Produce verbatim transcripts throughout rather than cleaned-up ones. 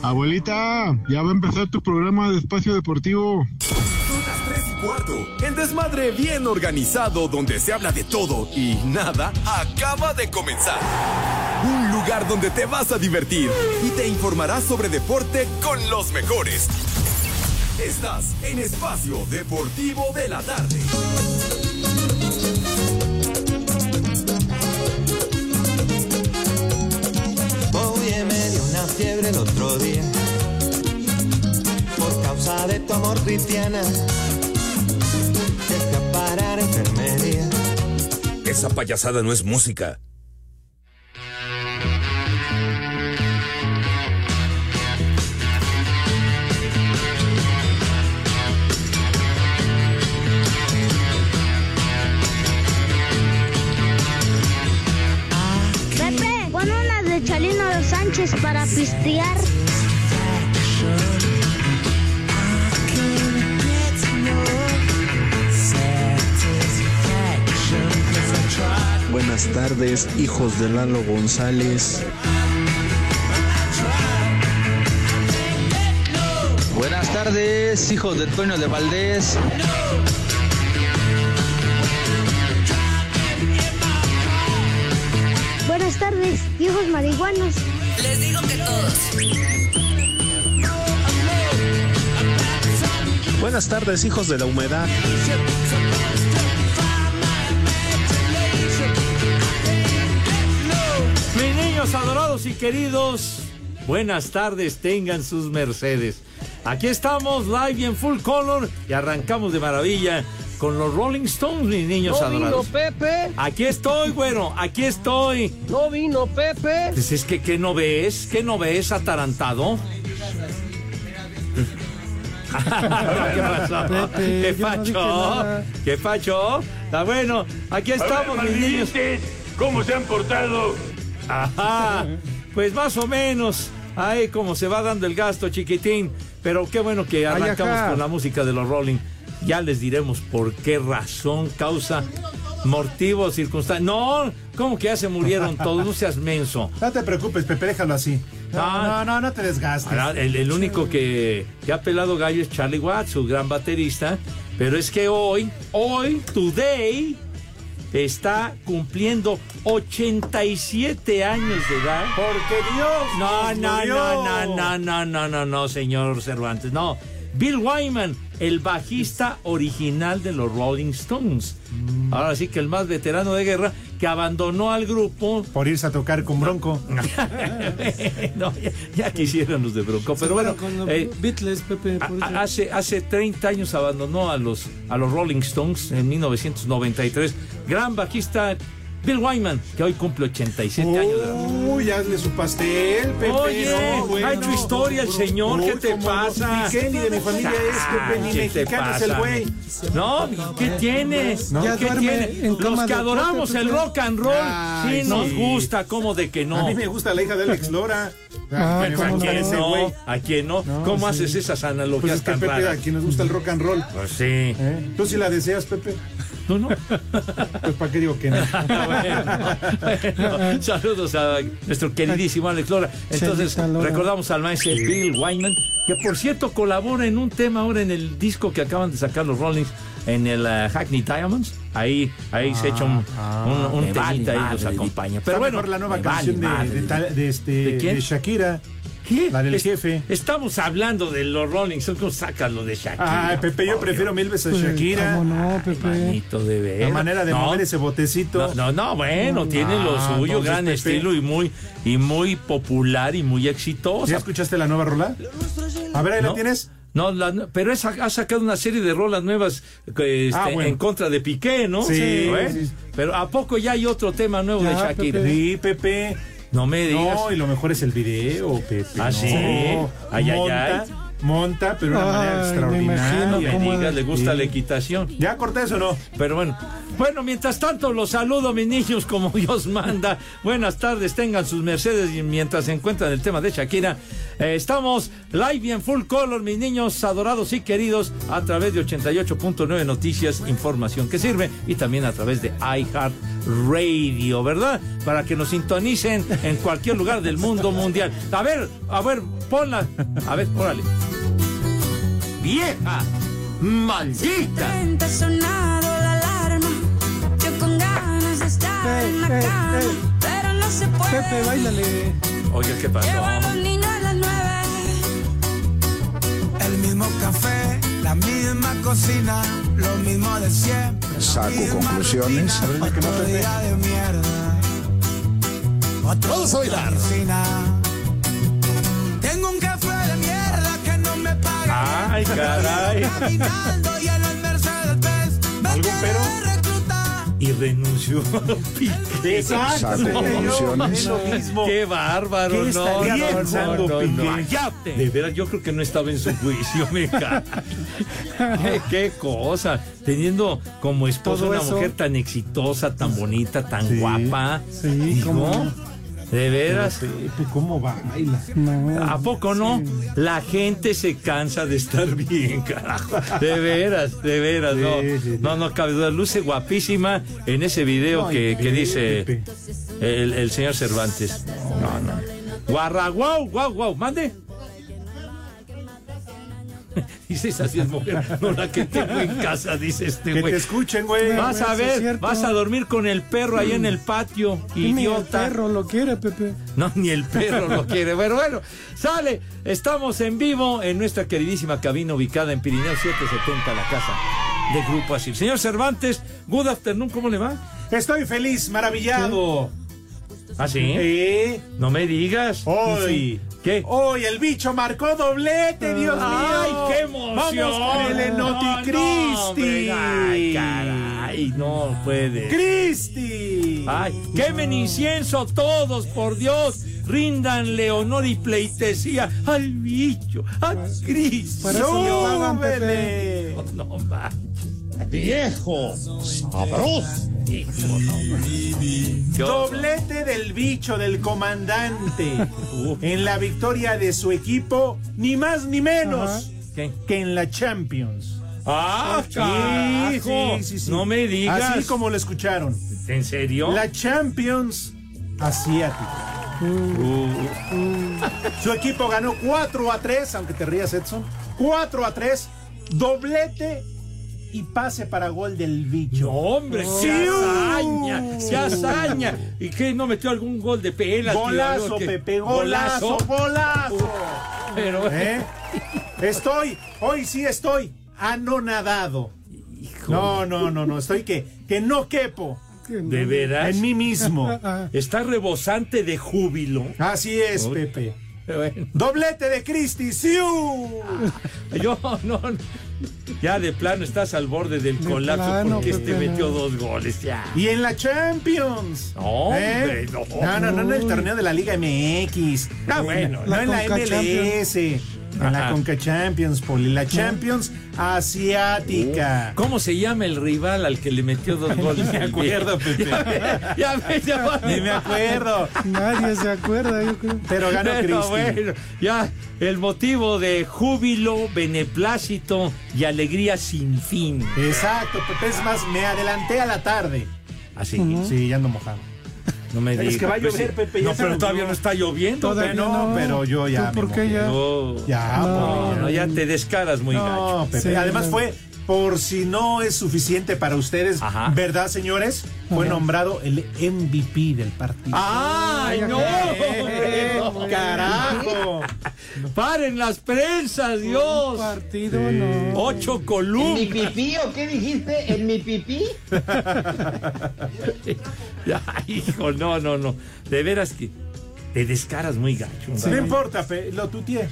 Abuelita, ya va a empezar tu programa de Espacio Deportivo. Cuarto, el desmadre bien organizado donde se habla de todo y nada acaba de comenzar. Un lugar donde te vas a divertir y te informarás sobre deporte con los mejores. Estás en Espacio Deportivo de la Tarde. Oye, me dio una fiebre el otro día por causa de tu amor, Cristiana. Parar enfermería. Esa payasada no es música. Pepe, pon una de Chalino de Sánchez para pistear. Buenas tardes, hijos de Lalo González. Buenas tardes, hijos de Toño de Valdés. Buenas tardes, viejos marihuanos. Les digo que todos. Buenas tardes, hijos de la humedad. Adorados y queridos, buenas tardes, tengan sus mercedes. Aquí estamos live y en full color y arrancamos de maravilla con los Rolling Stones, mis niños no adorados. No vino Pepe. Aquí estoy, güero, aquí estoy. No vino Pepe. Pues es que, ¿qué no ves? ¿Qué no ves, atarantado? ¿Qué pasó? Pepe, ¿Qué facho? No ¿Qué facho? Está bueno, aquí estamos, ver, mis niños. ¿Cómo se han portado? Ajá, pues más o menos, ahí como se va dando el gasto, chiquitín. Pero qué bueno que arrancamos con la música de los Rolling. Ya les diremos por qué razón, causa, motivo, circunstancia. No, como que ya se murieron todos, no seas menso. No te preocupes, Pepe, déjalo así. No, ah, no, no, no te desgastes. El, el único que, que ha pelado gallo es Charlie Watts, su gran baterista. Pero es que hoy, hoy, today... está cumpliendo ochenta y siete años de edad. Porque Dios. No, no, no, no, no, no, no, no, no, señor Cervantes. No. Bill Wyman, el bajista original de los Rolling Stones. Mm. Ahora sí que el más veterano de guerra que abandonó al grupo. Por irse a tocar con Bronco. No, ya, ya quisieran los de Bronco. Pero bueno, con los eh, Beatles, Pepe. A, hace, hace treinta años abandonó a los, a los Rolling Stones en mil novecientos noventa y tres. Gran bajista Bill Wyman, que hoy cumple ochenta y siete oh, años de edad. Uy, hazle su pastel, Pepe. Oye, no, bueno, ha hecho historia el señor, no, ¿qué te pasa? Piqué, ni de mi familia ah, es, Pepe, ni mexicano es el güey. No, ¿qué tiene? ¿No? ¿Qué tiene? Los que adoramos puerta, el rock and roll, ay, sí, sí nos gusta, ¿cómo de que no? A mí me gusta la hija de Alex Lora. Ah, pero ¿a quién no? ¿A quién no? no ¿Cómo sí. haces esas analogías pues es que, tan Pepe, raras? A quien nos gusta el rock and roll. Pues sí. ¿Eh? ¿Tú sí la deseas, Pepe? ¿Tú no? Pues para qué digo que no. Bueno, bueno, saludos a nuestro queridísimo Alex Lora. Entonces recordamos al maestro Bill Wyman, que por cierto colabora en un tema ahora en el disco que acaban de sacar los Rollings, en el uh, Hackney Diamonds. Ahí, ahí ah, se echa un, ah, un, un temita vale y los acompaña. Pero bueno, por la nueva canción vale de, de, de, este, ¿De, quién? de Shakira. ¿Qué? La del es, jefe. Estamos hablando de los Rolling Stones. ¿Cómo sacas lo de Shakira? Ay, Pepe, yo obvio. prefiero mil veces a Shakira. Pues, ¿cómo no, Pepe? Ay, manito de ver. La manera de no, mover ese botecito. No, no, no bueno, no, tiene no, lo suyo, no, gran es estilo y muy, y muy popular y muy exitoso. ¿Ya escuchaste la nueva rola? A ver, ahí ¿no? la tienes. No, la, pero es, ha sacado una serie de rolas nuevas este, ah, bueno. en contra de Piqué, ¿no? Sí, ¿eh? sí, sí. Pero ¿a poco ya hay otro tema nuevo ya, de Shakira? Pepe. Sí, Pepe. No me digas. No, y lo mejor es el video, Pepe. Ah, no. sí. Ay, ay, ay. Monta, pero de una manera ay, extraordinaria. Me imagino, me diga, le gusta sí. la equitación. ¿Ya corté eso o no? Pero bueno. Bueno, mientras tanto, los saludo, mis niños, como Dios manda. Buenas tardes, tengan sus mercedes. Y mientras se encuentran el tema de Shakira, Eh, estamos live y en full color, mis niños adorados y queridos, a través de ochenta y ocho punto nueve Noticias, información que sirve, y también a través de iHeart Radio, ¿verdad? Para que nos sintonicen en cualquier lugar del mundo mundial. A ver, a ver, ponla. A ver, órale. ¡Vieja! ¡Maldita! Te ha sonado la alarma. Yo con ganas de estar en la cama, pero no se puede. Pepe, báilale. Oye, ¿qué pasó? Llevo a los niños a las nueve. El mismo café, la misma cocina, lo mismo de siempre. Saco conclusiones. Otro día de mierda. Vamos a bailar. Tengo un café de mierda que no me paga. Ay, caray. ¿Algo pero? Y renunció Piqué. Exacto. No, es lo mismo. Qué bárbaro. ¿Qué estaría no, pensando no, no, Piqué? No, no. De veras, yo creo que no estaba en su juicio, me cae. Qué cosa. Teniendo como esposa una eso? mujer tan exitosa, tan bonita, tan sí, guapa. Sí, digo, ¿cómo? De veras. Pepe, ¿cómo baila? No, ¿a poco no? Sí. La gente se cansa de estar bien, carajo. De veras, de veras, sí, no. Sí, no, no cabe duda. Luce guapísima en ese video no, que, que dice el, el señor Cervantes. No, no. Guarra, guau, guau, guau. Mande. Dices así es mujer, no la que tengo en casa, dice este güey. Que te escuchen, güey. Vas a ver, vas a dormir con el perro ahí en el patio, idiota. Ni el perro lo quiere, Pepe. No, ni el perro lo quiere. Bueno, bueno, sale. Estamos en vivo en nuestra queridísima cabina ubicada en Pirineo siete setenta, la casa de Grupo Asil. Señor Cervantes, good afternoon, ¿cómo le va? Estoy feliz, maravillado. ¿Qué? ¿Ah, sí? Sí? No me digas. Hoy. ¿Qué? Hoy el bicho marcó doblete, Dios mío. ¡Ay, qué emoción! ¡Vamos con el Enoticristi! No, no, ¡ay, caray! No puede. ¡Cristi! ¡Ay, quemen no. incienso todos, por Dios! Ríndanle honor y pleitesía al bicho, a Cristi. ¡Súbele! No, no manches. ¡Viejo! ¡Sabroso! Hijo, no, doblete del bicho, del comandante, en la victoria de su equipo, ni más ni menos que en la Champions. ¡Ah, carajo! Sí, sí, sí. No me digas. Así como lo escucharon. ¿En serio? La Champions asiática. Uh, uh, uh. Su equipo ganó cuatro a tres, aunque te rías, Edson. cuatro a tres, doblete y pase para gol del bicho. No, hombre, oh, ¡qué hazaña! ¡Qué hazaña! ¿Y qué? ¿No metió algún gol de pela? Golazo, que... Pepe, golazo, golazo. golazo. Pero ¿eh? Estoy, hoy sí estoy anonadado. Hijo. No, no, no, no, estoy que, que no quepo. ¿De veras? En mí mismo. Está rebosante de júbilo. Así es, oh, Pepe. Bueno. Doblete de Cristi, ¡siu! Yo no, no. Ya de plano estás al borde del de colapso plano, porque este metió dos goles ya. Y en la Champions. Hombre, ¿eh? no, no, no, no en el torneo de la Liga M X. Ah, bueno, la, no en la M L S. En la Conca Champions, Poli. La Champions asiática. ¿Cómo se llama el rival al que le metió dos goles? No me acuerdo, Pepe. Ya, ya me llamó. Ni me acuerdo. Nadie se acuerda, yo creo. Pero ganó Cristi. Bueno, ya el motivo de júbilo, beneplácito y alegría sin fin. Exacto, Pepe. Es más, me adelanté a la tarde. Así. Uh-huh. Sí, ya ando mojado. No me digas. Es que va a llover, pues, Pepe. No, pero todavía no está lloviendo. Todavía no, no, pero yo ya. ¿Por qué ya? No, ya, no, no, ya te descaras muy no, gacho. No, Pepe. Sí, además no. fue, por si no es suficiente para ustedes, ajá, ¿verdad, señores? Fue nombrado el M V P del partido. ¡Ay, no! Eh, no ¡Carajo! No. ¡Paren las prensas, Dios! Un partido, sí. no. Ocho columnas. ¿En mi pipí o qué dijiste? ¿En mi pipí? Ay, hijo, no, no, no. De veras que te descaras muy gacho. Sí. No importa, Fe, lo tuteé.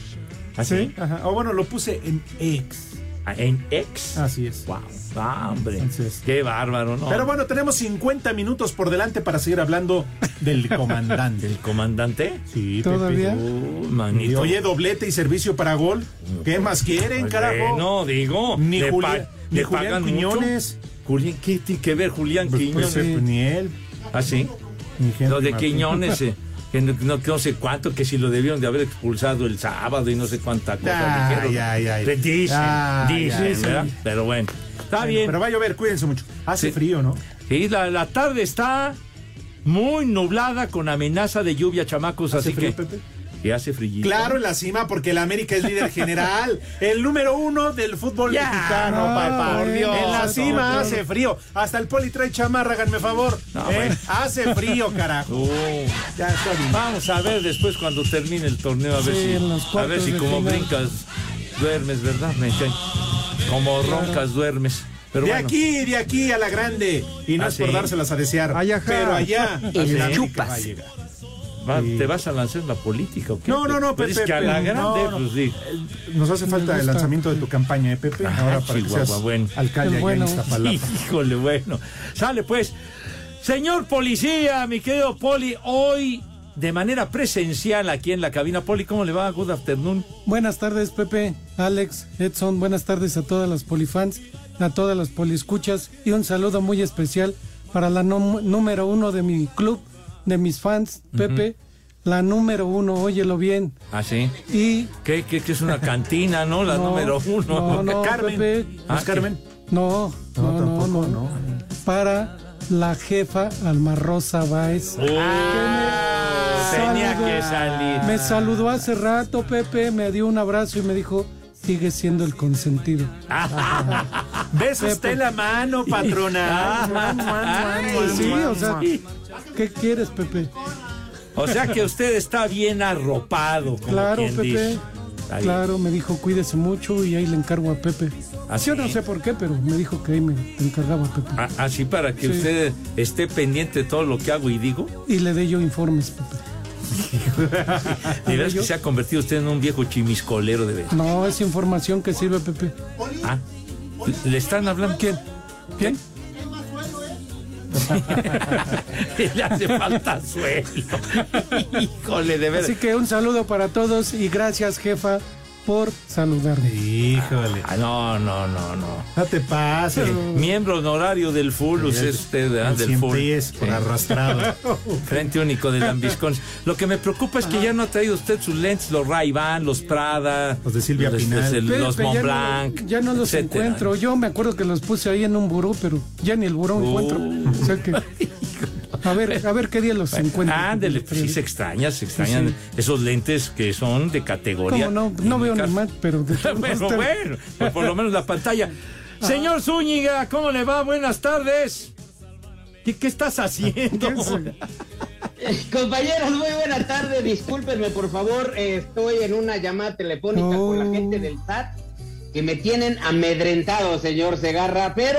¿Así? Ajá. O bueno, lo puse en ex. En ex. Así es. Wow. Ah, hombre. Entonces, qué bárbaro, ¿no? Pero bueno, tenemos cincuenta minutos por delante para seguir hablando del comandante. ¿El comandante? Sí, todavía. Pepe. Oh, manito. Oye, doblete y servicio para gol. ¿Qué más quieren, carajo? No, digo. Ni, de Juli- pa- ni de Julián Quiñones. Juli- ¿Qué tiene que ver Julián pues, Quiñones? Pues, eh, ni él. ¿Ah, sí? Lo de Quiñones. Eh. que no, no, no sé cuánto, que si lo debieron de haber expulsado el sábado y no sé cuánta cosa ah, dijeron. Ya, ya, ya. Dicen, ah, dicen, ya, ¿verdad? Sí. Pero bueno, está bueno, bien. Pero va a llover, cuídense mucho. Hace sí. frío, ¿no? Sí, la, la tarde está muy nublada con amenaza de lluvia, chamacos, así frío, que... Pepe? Que hace frillito. Claro, en la cima, porque el América es líder general, el número uno del fútbol ya, mexicano, no, papá. Por Dios. En la cima no, hace frío. Hasta el Poli trae chamarra, háganme favor. No, eh, bueno. Hace frío, carajo. Oh. Ya, vamos a ver después cuando termine el torneo, a ver sí, si, a ver si como final. brincas, duermes, ¿verdad? Me como claro. roncas, duermes. Pero de bueno. aquí, de aquí a la grande. Y no ah, es por sí. dárselas a desear. Ayaja. Pero allá, el chupas. Va, sí. ¿Te vas a lanzar en la política o qué? No, no, no, Pepe. Pero es que a la grande, no, pues sí. Nos hace falta el lanzamiento de tu campaña, ¿eh, Pepe? Ajá, ahora para Chihuahua, que seas bueno. alcalde allá bueno. en Iztapalapa. Híjole, bueno. Sale, pues. Señor policía, mi querido Poli, hoy de manera presencial aquí en la cabina. Poli, ¿cómo le va? Good afternoon. Buenas tardes, Pepe, Alex, Edson. Buenas tardes a todas las polifans, a todas las poliescuchas. Y un saludo muy especial para la no, número uno de mi club, de mis fans, Pepe, uh-huh. la número uno, óyelo bien. ¿Ah, sí? Y... ¿Qué, qué, qué es una cantina, no? La no, número uno. No, no, Carmen. Pepe. ¿Ah, ¿Es Carmen? No, no, no, tampoco, no, no. Para la jefa Almarrosa Báez. Oh, tenía saludó, que salir. Me saludó hace rato, Pepe, me dio un abrazo y me dijo... Sigue siendo el consentido. ¿Ves usted la mano, patrona? Ay, sí, o sea, ¿qué quieres, Pepe? O sea que usted está bien arropado, como claro, quien Pepe. Dice. Claro, me dijo, cuídese mucho y ahí le encargo a Pepe. ¿Así? Yo no sé por qué, pero me dijo que ahí me encargaba a Pepe. ¿Ah, así para que sí. usted esté pendiente de todo lo que hago y digo? Y le dé yo informes, Pepe. De verdad que se ha convertido usted en un viejo chimiscolero de verdad. No, es información que sirve, Pepe. Ah, ¿le están hablando? ¿Quién? ¿Quién? Le hace falta sueldo. Híjole, de verdad. Así que un saludo para todos y gracias, jefa, por saludarme. Híjole. Ah, no, no, no, no. No te pases. Sí. Miembro honorario del Fulus, sí, este, ¿verdad? Del Fulus. Siempre es por sí. arrastrado. Frente único del Lambiscón. Lo que me preocupa es que ah. ya no ha traído usted sus lentes, los Ray-Ban, los Prada. Los de Silvia los, Pinal. Los, los Pepe, Mont Blanc. Ya no, ya no los etcétera. encuentro. Yo me acuerdo que los puse ahí en un buró, pero ya ni el buró uh. encuentro. O sea que... A ver, a ver qué día los encuentro. Ándele, sí se extraña, se extrañan sí, sí. esos lentes que son de categoría. No, no, no veo ni más, pero... bueno, bueno, pues por lo menos la pantalla. Ah. Señor Zúñiga, ¿cómo le va? Buenas tardes. ¿Qué, qué estás haciendo? ¿Qué es? Compañeros, muy buena tarde, discúlpenme, por favor, eh, estoy en una llamada telefónica oh. con la gente del S A T, que me tienen amedrentado, señor Segarra, pero...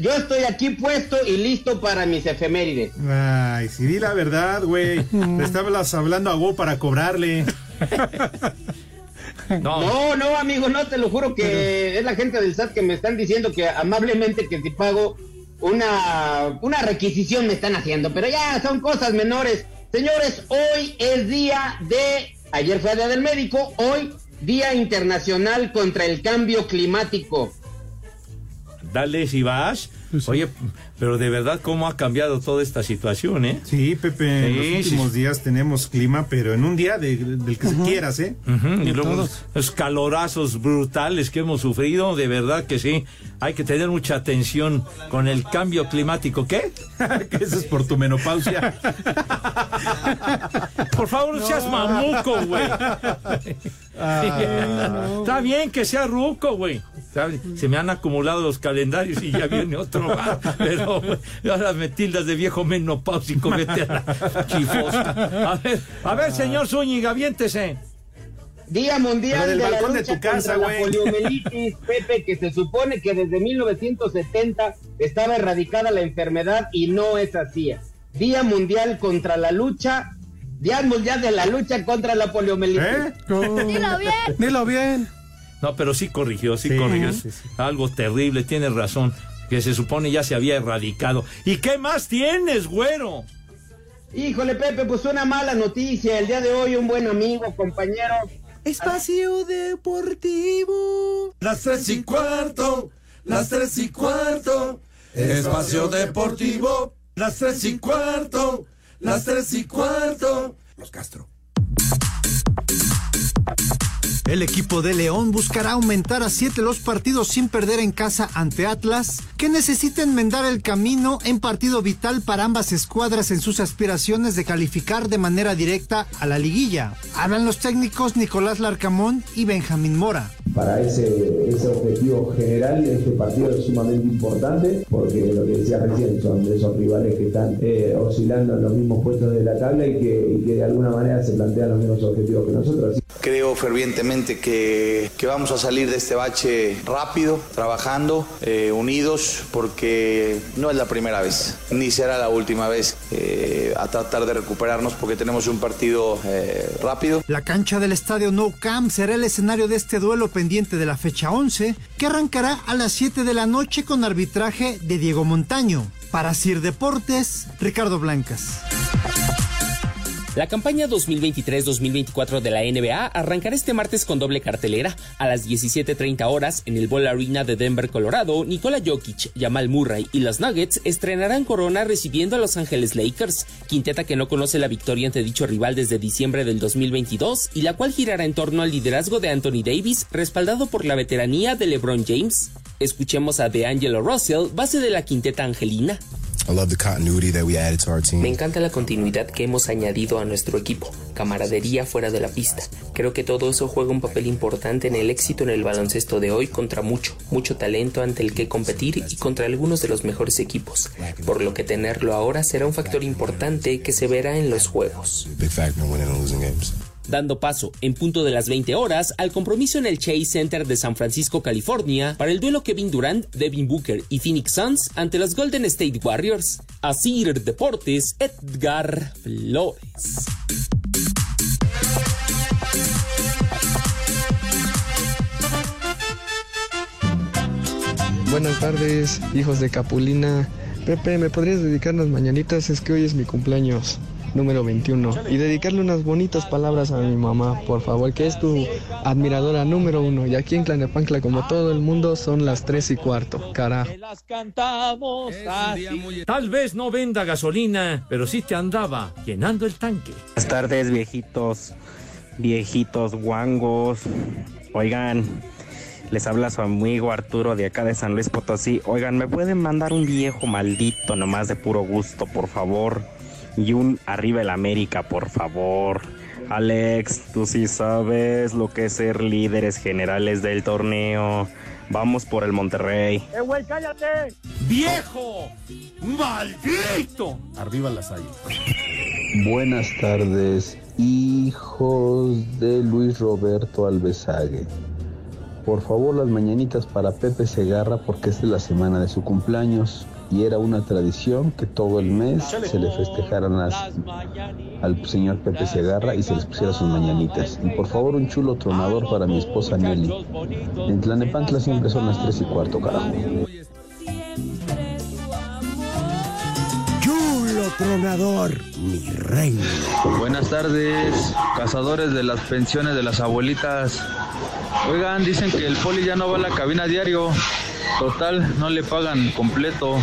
Yo estoy aquí puesto y listo para mis efemérides. Ay, si di la verdad, güey. Te estabas hablando a Go para cobrarle. No. no, no, amigo, no, te lo juro que Pero... es la gente del S A T que me están diciendo que amablemente que si pago una, una requisición me están haciendo. Pero ya son cosas menores. Señores, hoy es día de... Ayer fue día del médico, hoy Día Internacional contra el Cambio Climático. Dale, si vas. Pues, oye, pero de verdad, ¿cómo ha cambiado toda esta situación, eh? Sí, Pepe, sí, en los últimos sí. días tenemos clima, pero en un día de, de, del que uh-huh. se quieras, ¿eh? Uh-huh. Y luego los, los calorazos brutales que hemos sufrido, de verdad que sí. Hay que tener mucha atención con el cambio climático. ¿Qué? Eso es por tu menopausia. Por favor, no seas mamuco, güey. Ah, no. Está bien que sea ruco, güey. Se me han acumulado los calendarios y ya viene otro más, pero ahora me tildas de viejo menopáusico, vete a la chifosca. A ver, a ver, señor Zúñiga, viéntese. Día Mundial del de la Lucha de tu casa, contra wey. la poliomielitis, Pepe, que se supone que desde mil novecientos setenta estaba erradicada la enfermedad y no es así. Día Mundial contra la Lucha, Día Mundial de la Lucha contra la poliomielitis. ¿Eh? Oh. Dilo bien. Dilo bien. No, pero sí corrigió, sí, sí corrigió. Sí, sí. Algo terrible, tienes razón, que se supone ya se había erradicado. ¿Y qué más tienes, güero? Híjole, Pepe, pues una mala noticia. El día de hoy un buen amigo, compañero. Espacio Deportivo. Las tres y cuarto, las tres y cuarto. Espacio Deportivo. Las tres y cuarto, las tres y cuarto. los Castro. El equipo de León buscará aumentar a siete los partidos sin perder en casa ante Atlas, que necesita enmendar el camino en partido vital para ambas escuadras en sus aspiraciones de calificar de manera directa a la liguilla. Hablan los técnicos Nicolás Larcamón y Benjamín Mora. Para ese, ese objetivo general, este partido es sumamente importante, porque lo que decía recién, son de esos rivales que están eh, oscilando en los mismos puestos de la tabla y que, y que de alguna manera se plantean los mismos objetivos que nosotros. Creo fervientemente Que, que vamos a salir de este bache rápido, trabajando, eh, unidos, porque no es la primera vez, ni será la última vez, eh, a tratar de recuperarnos porque tenemos un partido eh, rápido. La cancha del estadio Nou Camp será el escenario de este duelo pendiente de la fecha once, que arrancará a las siete de la noche con arbitraje de Diego Montaño. Para Sir Deportes, Ricardo Blancas. La campaña dos mil veintitrés dos mil veinticuatro de la N B A arrancará este martes con doble cartelera. A las diecisiete treinta horas, en el Ball Arena de Denver, Colorado, Nikola Jokic, Jamal Murray y los Nuggets estrenarán corona recibiendo a Los Ángeles Lakers, quinteta que no conoce la victoria ante dicho rival desde diciembre del dos mil veintidós y la cual girará en torno al liderazgo de Anthony Davis, respaldado por la veteranía de LeBron James. Escuchemos a DeAngelo Russell, base de la quinteta angelina. Me encanta la continuidad que hemos añadido a nuestro equipo, camaradería fuera de la pista. Creo que todo eso juega un papel importante en el éxito en el baloncesto de hoy, contra mucho, mucho talento ante el que competir y contra algunos de los mejores equipos, por lo que tenerlo ahora será un factor importante que se verá en los juegos. Dando paso, en punto de las veinte horas, al compromiso en el Chase Center de San Francisco, California, para el duelo Kevin Durant, Devin Booker y Phoenix Suns ante los Golden State Warriors. Así Deportes, Edgar Flores. Buenas tardes, hijos de Capulina. Pepe, ¿me podrías dedicar unas mañanitas? Es que hoy es mi cumpleaños número veintiuno, y dedicarle unas bonitas palabras a mi mamá, por favor, que es tu admiradora número uno, y aquí en Tlalnepantla, como todo el mundo, son las tres y cuarto, carajo. Tal vez no venda gasolina, pero sí te andaba llenando el tanque. Buenas tardes, viejitos, viejitos guangos, oigan, les habla su amigo Arturo de acá de San Luis Potosí. Oigan, ¿me pueden mandar un viejo maldito nomás de puro gusto, por favor? Y un arriba el América, por favor. Alex, tú sí sabes lo que es ser líderes generales del torneo. Vamos por el Monterrey. ¡Eh, güey, cállate! ¡Viejo! ¡Maldito! Arriba las Águilas. Buenas tardes, hijos de Luis Roberto Alvesague. Por favor, las mañanitas para Pepe Segarra, porque esta es la semana de su cumpleaños. Y era una tradición que todo el mes se le festejaran las, al señor Pepe Segarra y se les pusiera sus mañanitas. Y por favor, un chulo tronador para mi esposa Nelly. En Tlalnepantla siempre son las tres y cuarto, carajo. Chulo tronador, mi reino. Buenas tardes, cazadores de las pensiones de las abuelitas. Oigan, dicen que el Poli ya no va a la cabina diario. Total, no le pagan completo.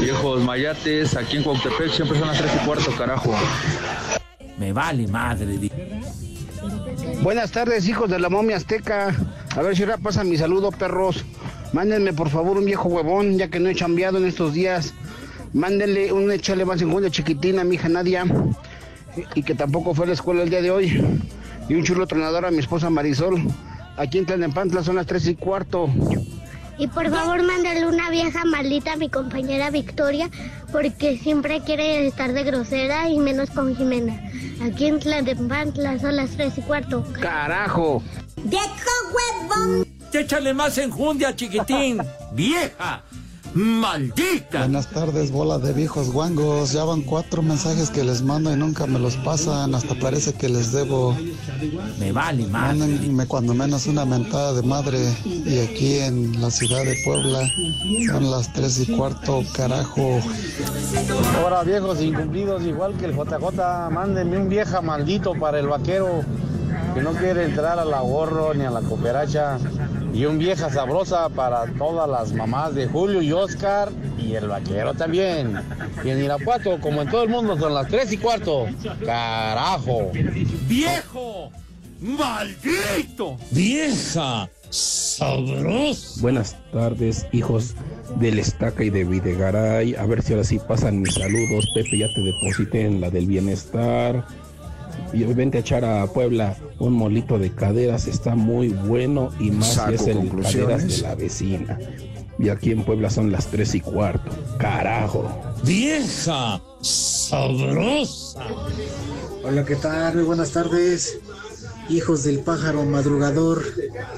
Viejos mayates, aquí en Cuauhtémoc siempre son las tres y cuarto, carajo. Me vale madre. Buenas tardes, hijos de la momia azteca. A ver si ahora pasa mi saludo, perros. Mándenme, por favor, un viejo huevón, ya que no he chambeado en estos días. Mándenle un échale más en de chiquitina a mi hija Nadia, y que tampoco fue a la escuela el día de hoy. Y un chulo tronador a mi esposa Marisol. Aquí en Tlalnepantla son las tres y cuarto. Y por favor, mándale una vieja maldita a mi compañera Victoria, porque siempre quiere estar de grosera y menos con Jimena. Aquí en Tlalnepantla son las tres y cuarto. ¡Carajo! ¡Viejo huevón! ¡Échale más enjundia, chiquitín! ¡Vieja! ¡Maldita! Buenas tardes, bola de viejos guangos. Ya van cuatro mensajes que les mando y nunca me los pasan. Hasta parece que les debo. Me vale madre. Mándenme cuando menos una mentada de madre. Y aquí en la ciudad de Puebla son las tres y cuarto, carajo. Ahora, viejos incumplidos, igual que el J J, mándenme un vieja maldito para el vaquero, que no quiere entrar a la gorro ni a la cooperacha. Y un vieja sabrosa para todas las mamás de Julio y Oscar y el vaquero también. Y en Irapuato, como en todo el mundo, son las tres y cuarto. ¡Carajo! ¡Viejo! ¡Maldito! ¡Vieja! ¡Sabrosa! Buenas tardes, hijos del Estaca y de Videgaray. A ver si ahora sí pasan mis saludos. Pepe, ya te deposité en la del bienestar. Y vente a echar a Puebla un molito de caderas, está muy bueno, y más Saco es el caderas de la vecina. Y aquí en Puebla son las tres y cuarto. ¡Carajo! ¡Vieja! ¡Sabrosa! Hola, ¿qué tal? Muy buenas tardes, hijos del pájaro madrugador.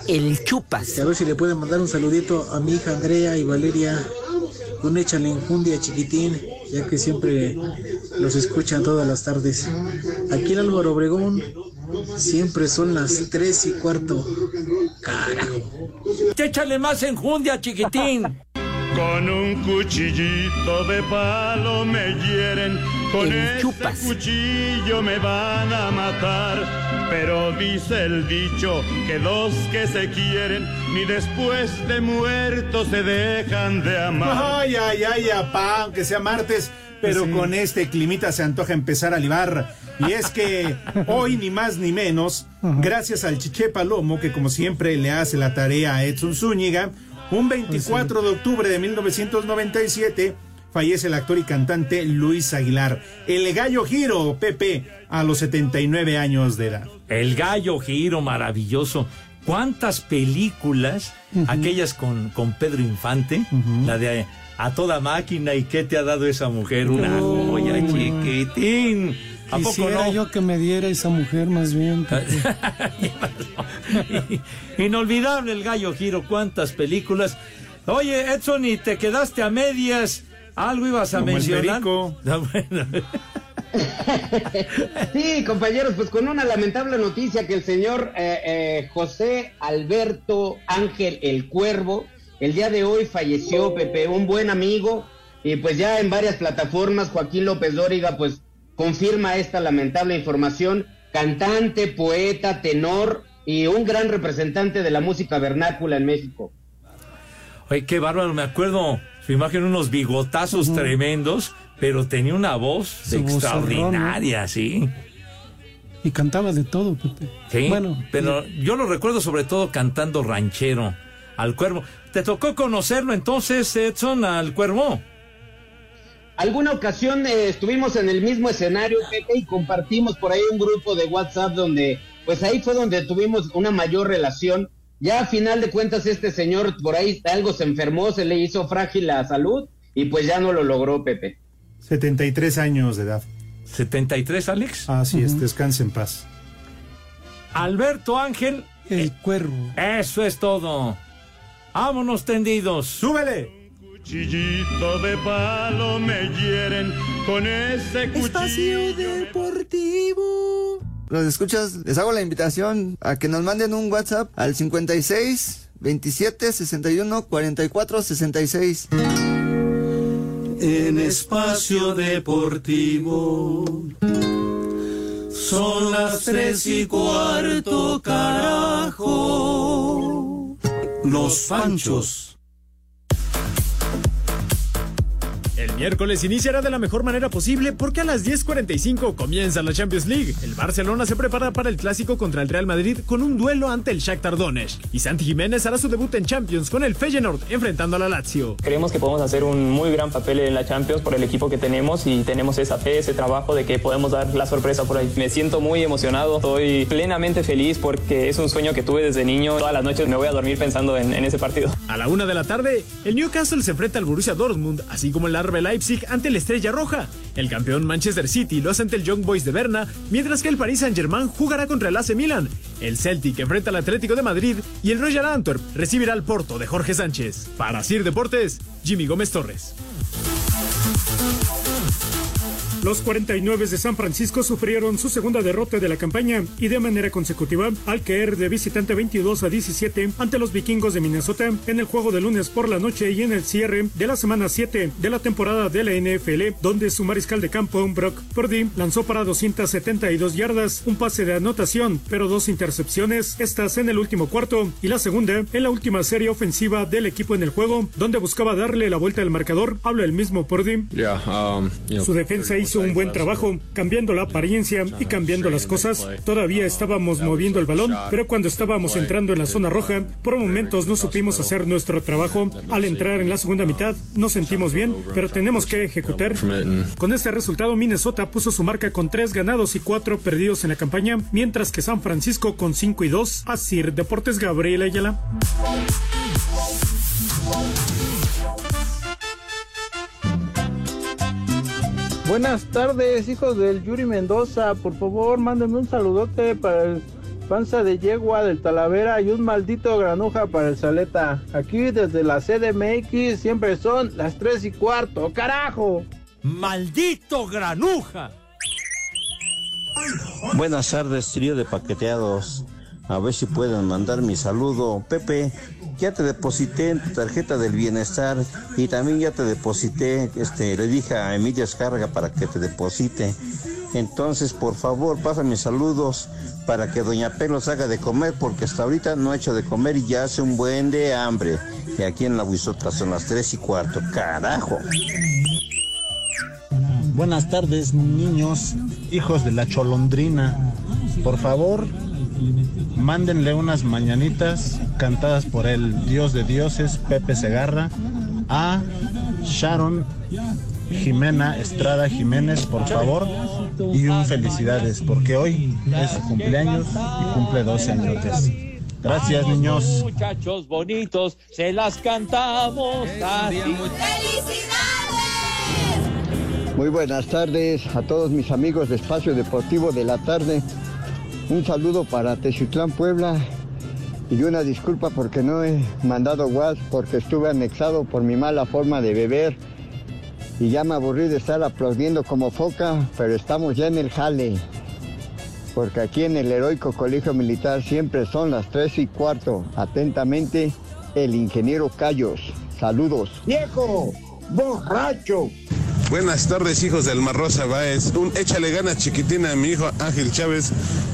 El Chupas. A ver si le pueden mandar un saludito a mi hija Andrea y Valeria. Un échale enjundia, chiquitín, ya que siempre los escuchan todas las tardes. Aquí en Álvaro Obregón siempre son las tres y cuarto. ¡Carajo! ¡Échale más enjundia, chiquitín! Con un cuchillito de palo me hieren, con este cuchillo me van a matar. Pero dice el dicho que los que se quieren ni después de muertos se dejan de amar. Ay, ay, ay, apá, aunque sea martes, pero sí, con este climita se antoja empezar a libar. Y es que hoy ni más ni menos, gracias al Chiché Palomo, que como siempre le hace la tarea a Edson Zúñiga, un veinticuatro de octubre de mil novecientos noventa y siete fallece el actor y cantante Luis Aguilar. El Gallo Giro, Pepe, a los setenta y nueve años de edad. El Gallo Giro, maravilloso. ¿Cuántas películas? Uh-huh. Aquellas con, con Pedro Infante, uh-huh, la de A Toda Máquina y ¿Qué te ha dado esa mujer? Una oh, joya, chiquitín. ¿A Quisiera poco no? yo que me diera esa mujer más bien. Inolvidable el Gallo Giro, cuántas películas. Oye, Edson, y te quedaste a medias. Algo ibas a Como mencionar. No, bueno. Sí, compañeros, pues con una lamentable noticia que el señor eh, eh, José Alberto Ángel El Cuervo, el día de hoy falleció, Pepe, un buen amigo, y pues ya en varias plataformas Joaquín López Dóriga, pues, confirma esta lamentable información. Cantante, poeta, tenor y un gran representante de la música vernácula en México. Ay, qué bárbaro, me acuerdo su imagen, unos bigotazos uh-huh. tremendos, pero tenía una voz su extraordinaria, voz sí. Y cantaba de todo, Pepe. Sí, bueno, pero sí, yo lo recuerdo sobre todo cantando ranchero, al Cuervo. ¿Te tocó conocerlo entonces, Edson, al Cuervo? Alguna ocasión eh, estuvimos en el mismo escenario, Pepe, y compartimos por ahí un grupo de WhatsApp donde, pues ahí fue donde tuvimos una mayor relación. Ya a final de cuentas este señor por ahí algo se enfermó, se le hizo frágil la salud y pues ya no lo logró, Pepe. setenta y tres años de edad. ¿setenta y tres, Alex? Así uh-huh. es, descanse en paz. Alberto Ángel El eh, Cuervo. Eso es todo. Vámonos tendidos. ¡Súbele! Cuchillito de palo me hieren con ese cuchillo. Espacio Deportivo. Los escuchas, les hago la invitación a que nos manden un WhatsApp al cincuenta y seis, veintisiete, sesenta y uno, cuarenta y cuatro, sesenta y seis. En Espacio Deportivo son las tres y cuarto, carajo. Los Panchos. El miércoles iniciará de la mejor manera posible porque a las diez cuarenta y cinco comienza la Champions League. El Barcelona se prepara para el clásico contra el Real Madrid con un duelo ante el Shakhtar Donetsk. Y Santi Giménez hará su debut en Champions con el Feyenoord enfrentando a la Lazio. Creemos que podemos hacer un muy gran papel en la Champions por el equipo que tenemos y tenemos esa fe, ese trabajo de que podemos dar la sorpresa por ahí. Me siento muy emocionado, estoy plenamente feliz porque es un sueño que tuve desde niño. Todas las noches me voy a dormir pensando en, en ese partido. A la una de la tarde, el Newcastle se enfrenta al Borussia Dortmund, así como el Arbe Leipzig ante la Estrella Roja. El campeón Manchester City lo hace ante el Young Boys de Berna, mientras que el Paris Saint-Germain jugará contra el A C Milan. El Celtic enfrenta al Atlético de Madrid y el Royal Antwerp recibirá al Porto de Jorge Sánchez. Para Sir Deportes, Jimmy Gómez Torres. Los cuarenta y nueve de San Francisco sufrieron su segunda derrota de la campaña y de manera consecutiva al caer de visitante veintidós a diecisiete ante los vikingos de Minnesota en el juego de lunes por la noche y en el cierre de la semana siete de la temporada de la N F L, donde su mariscal de campo, Brock Purdy, lanzó para doscientas setenta y dos yardas, un pase de anotación, pero dos intercepciones, estas en el último cuarto y la segunda en la última serie ofensiva del equipo en el juego, donde buscaba darle la vuelta al marcador, habla el mismo Purdy. Yeah, um, you know, su defensa hizo un buen trabajo, cambiando la apariencia y cambiando las cosas. Todavía estábamos moviendo el balón, pero cuando estábamos entrando en la zona roja, por momentos no supimos hacer nuestro trabajo. Al entrar en la segunda mitad, nos sentimos bien, pero tenemos que ejecutar. Con este resultado, Minnesota puso su marca con tres ganados y cuatro perdidos en la campaña, mientras que San Francisco con cinco y dos. Así, Deportes, Gabriel Ayala. Buenas tardes, hijos del Yuri Mendoza. Por favor, mándenme un saludote para el panza de yegua del Talavera y un maldito granuja para el Saleta. Aquí desde la C D M X siempre son las tres y cuarto. ¡Carajo! ¡Maldito granuja! Buenas tardes, trío de paqueteados. A ver si pueden mandar mi saludo. Pepe, ya te deposité en tu tarjeta del bienestar y también ya te deposité, este, le dije a Emilio Escarga para que te deposite. Entonces, por favor, pasa mis saludos para que Doña Pelos haga de comer, porque hasta ahorita no ha hecho de comer y ya hace un buen de hambre. Y aquí en la Huizotla son las tres y cuarto. ¡Carajo! Buenas tardes, niños, hijos de la Cholondrina. Por favor, mándenle unas mañanitas cantadas por el dios de dioses, Pepe Segarra, a Sharon Jimena Estrada Jiménez, por favor, y un felicidades, porque hoy es su cumpleaños y cumple doce añotes. Gracias, niños. Muchachos bonitos, se las cantamos así. ¡Felicidades! Muy buenas tardes a todos mis amigos de Espacio Deportivo de la Tarde. Un saludo para Teziutlán, Puebla, y una disculpa porque no he mandado WhatsApp porque estuve anexado por mi mala forma de beber y ya me aburrí de estar aplaudiendo como foca, pero estamos ya en el jale, porque aquí en el heroico Colegio Militar siempre son las tres y cuarto. Atentamente, el ingeniero Cayos. Saludos. ¡Viejo! ¡Borracho! Buenas tardes, hijos del Marrosa Báez. Un échale ganas, chiquitina, a mi hijo Ángel Chávez,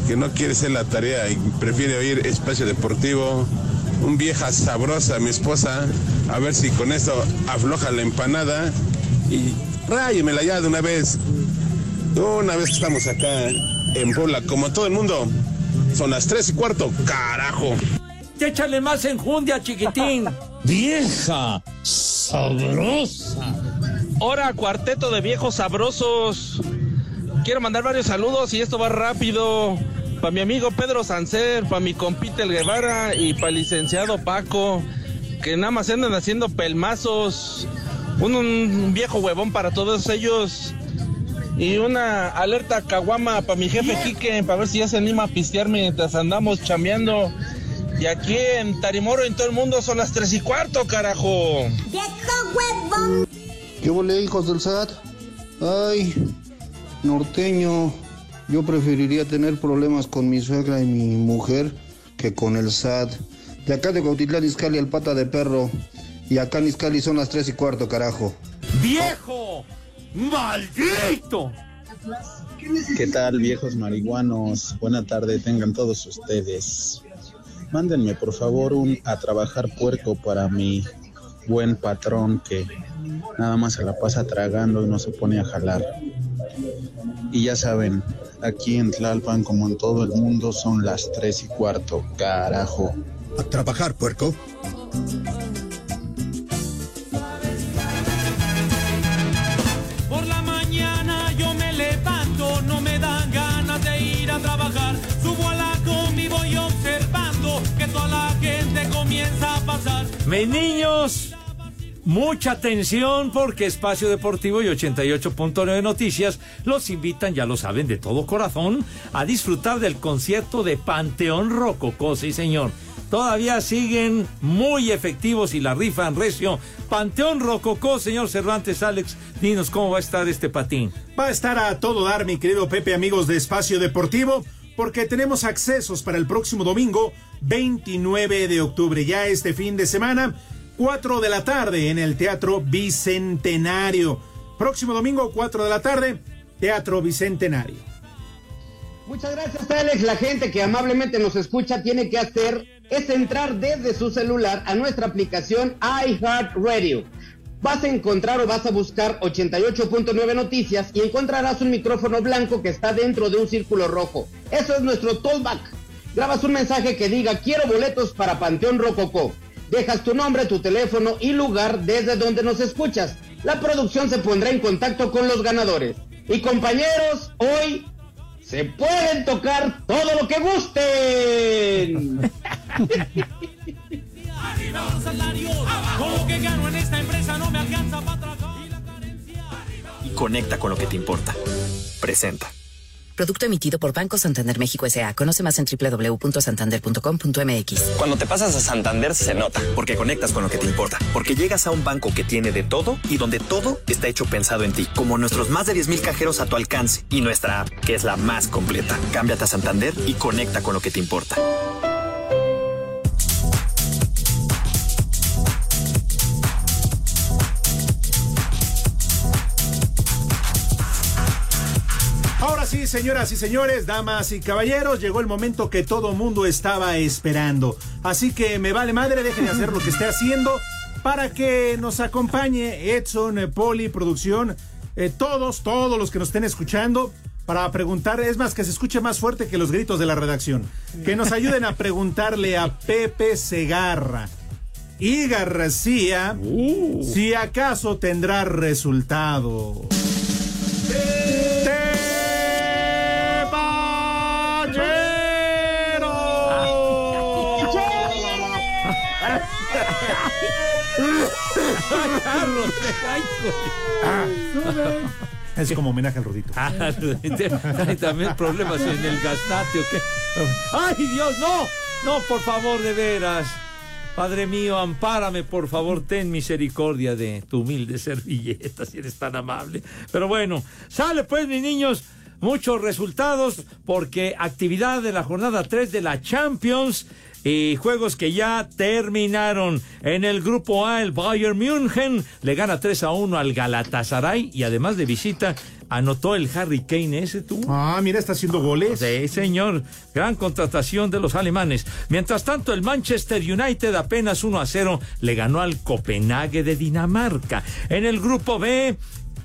que no quiere hacer la tarea y prefiere oír Espacio Deportivo. Un vieja sabrosa, mi esposa. A ver si con eso afloja la empanada. Y ráyemela ya de una vez. Una vez que estamos acá en Puebla, como todo el mundo, son las tres y cuarto. ¡Carajo! Échale más enjundia, chiquitín. ¡Vieja sabrosa! Hora, cuarteto de viejos sabrosos. Quiero mandar varios saludos y esto va rápido. Para mi amigo Pedro Sancer, para mi compita El Guevara y para el licenciado Paco, que nada más andan haciendo pelmazos. Un, un viejo huevón para todos ellos. Y una alerta caguama para mi jefe Quique, para ver si ya se anima a pistearme mientras andamos chambeando. Y aquí en Tarimoro, en todo el mundo, son las tres y cuarto, carajo. ¡Viejo huevón! ¿Qué volé, hijos del S A T? Ay, norteño, yo preferiría tener problemas con mi suegra y mi mujer que con el S A T. De acá de Cuautitlán Izcalli, el pata de perro. Y acá en Izcalli son las tres y cuarto, carajo. ¡Viejo! ¡Maldito! ¿Qué tal, viejos marihuanos? Buena tarde, tengan todos ustedes. Mándenme, por favor, un a trabajar puerco para mi buen patrón que nada más se la pasa tragando y no se pone a jalar. Y ya saben, aquí en Tlalpan, como en todo el mundo, son las tres y cuarto. ¡Carajo! A trabajar, puerco. Por la mañana yo me levanto, no me dan ganas de ir a trabajar. Subo a la combi y voy observando que toda la gente comienza a pasar. ¡Mis niños! Mucha atención porque Espacio Deportivo y ochenta y ocho punto nueve Noticias los invitan, ya lo saben, de todo corazón a disfrutar del concierto de Panteón Rococó, sí señor. Todavía siguen muy efectivos y la rifan recio. Panteón Rococó, señor Cervantes, Alex, dinos cómo va a estar este patín. Va a estar a todo dar, mi querido Pepe, amigos de Espacio Deportivo, porque tenemos accesos para el próximo domingo, veintinueve de octubre, ya este fin de semana, cuatro de la tarde en el Teatro Bicentenario. Próximo domingo, cuatro de la tarde, Teatro Bicentenario. Muchas gracias, Alex. La gente que amablemente nos escucha tiene que hacer es entrar desde su celular a nuestra aplicación iHeart Radio. Vas a encontrar o vas a buscar ochenta y ocho punto nueve Noticias y encontrarás un micrófono blanco que está dentro de un círculo rojo. Eso es nuestro tollback. Grabas un mensaje que diga: quiero boletos para Panteón Rococó. Dejas tu nombre, tu teléfono y lugar desde donde nos escuchas. La producción se pondrá en contacto con los ganadores. Y compañeros, hoy se pueden tocar todo lo que gusten. Y conecta con lo que te importa. Presenta. Producto emitido por Banco Santander México S A Conoce más en doble u doble u doble u punto santander punto com punto m x. Cuando te pasas a Santander se nota, porque conectas con lo que te importa, porque llegas a un banco que tiene de todo y donde todo está hecho pensado en ti, como nuestros más de diez mil cajeros a tu alcance y nuestra app, que es la más completa. Cámbiate a Santander y conecta con lo que te importa. Sí, señoras y señores, damas y caballeros, llegó el momento que todo mundo estaba esperando. Así que me vale madre, dejen de hacer lo que esté haciendo para que nos acompañe Edson, Poli, producción, eh, todos, todos los que nos estén escuchando, para preguntar, es más, que se escuche más fuerte que los gritos de la redacción. Que nos ayuden a preguntarle a Pepe Segarra y García uh. si acaso tendrá resultado. Es como homenaje al Rodito. Hay también problemas en el gasnate. ¡Ay, Dios, no! No, por favor, de veras. Padre mío, ampárame, por favor, ten misericordia de tu humilde servilleta, si eres tan amable. Pero bueno, sale pues, mis niños. Muchos resultados, porque actividad de la jornada tres de la Champions y juegos que ya terminaron. En el grupo A, el Bayern München le gana tres a uno al Galatasaray y además de visita anotó el Harry Kane ese, tú. Ah, mira, está haciendo goles. Sí, señor. Gran contratación de los alemanes. Mientras tanto, el Manchester United apenas uno a cero le ganó al Copenhague de Dinamarca. En el grupo B,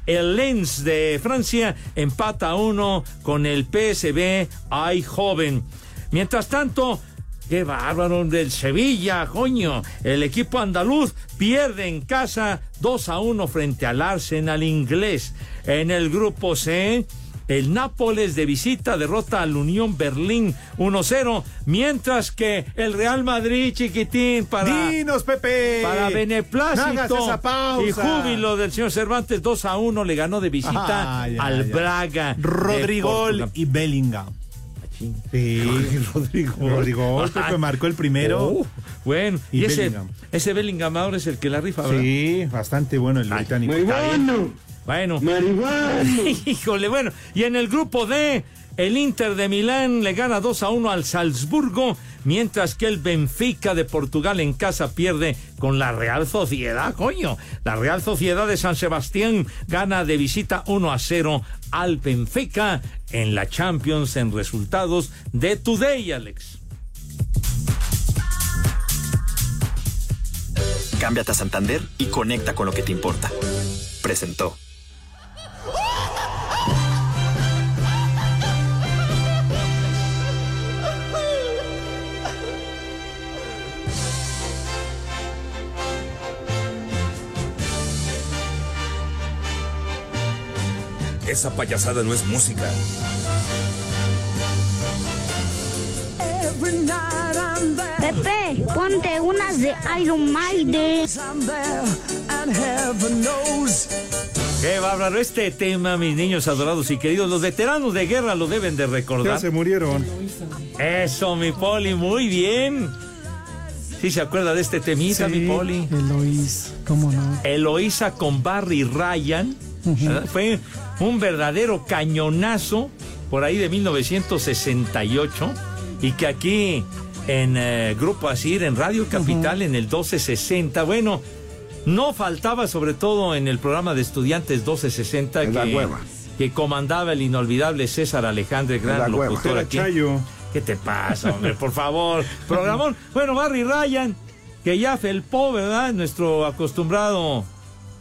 el Lens de Francia empata a uno con el P S V Eindhoven. Mientras tanto, qué bárbaro del Sevilla, coño. El equipo andaluz pierde en casa dos a uno frente al Arsenal inglés. En el grupo C, el Nápoles de visita derrota al Unión Berlín uno cero, mientras que el Real Madrid, chiquitín, para dinos, Pepe, para beneplácito y júbilo del señor Cervantes, dos a uno le ganó de visita ah, ya, al ya. Braga. Rodrigo y Bellingham. Sí, Rodrigo. Rodrigo que marcó el primero. Uh, bueno, y, y ese, Bellingham. ese Bellingham ahora es el que la rifa, ¿verdad? Sí, bastante bueno el británico. Muy bueno. Bueno, híjole, bueno, y en el grupo D, el Inter de Milán le gana dos a uno al Salzburgo, mientras que el Benfica de Portugal en casa pierde con la Real Sociedad, coño. La Real Sociedad de San Sebastián gana de visita uno a cero al Benfica en la Champions, en resultados de Today, Alex. Cámbiate a Santander y conecta con lo que te importa. Presentó. Esa payasada no es música. Pepe. Piqué, ponte unas de Iron Maiden. Qué bárbaro este tema, mis niños adorados y queridos. Los veteranos de guerra lo deben de recordar. Ya se murieron. Eso, mi Poli, muy bien. ¿Sí se acuerda de este temita, sí, mi Poli? Eloísa, cómo no. Eloísa con Barry Ryan. Uh-huh. Fue un verdadero cañonazo por ahí de mil novecientos sesenta y ocho. Y que aquí en eh, Grupo Asil, en Radio Capital, uh-huh, en el doce sesenta, bueno... No faltaba, sobre todo en el programa de estudiantes doce sesenta, que, que comandaba el inolvidable César Alejandre, gran locutor aquí. ¿Qué te pasa, hombre? Por favor, programón. Bueno, Barry Ryan, que ya felpó, ¿verdad? Nuestro acostumbrado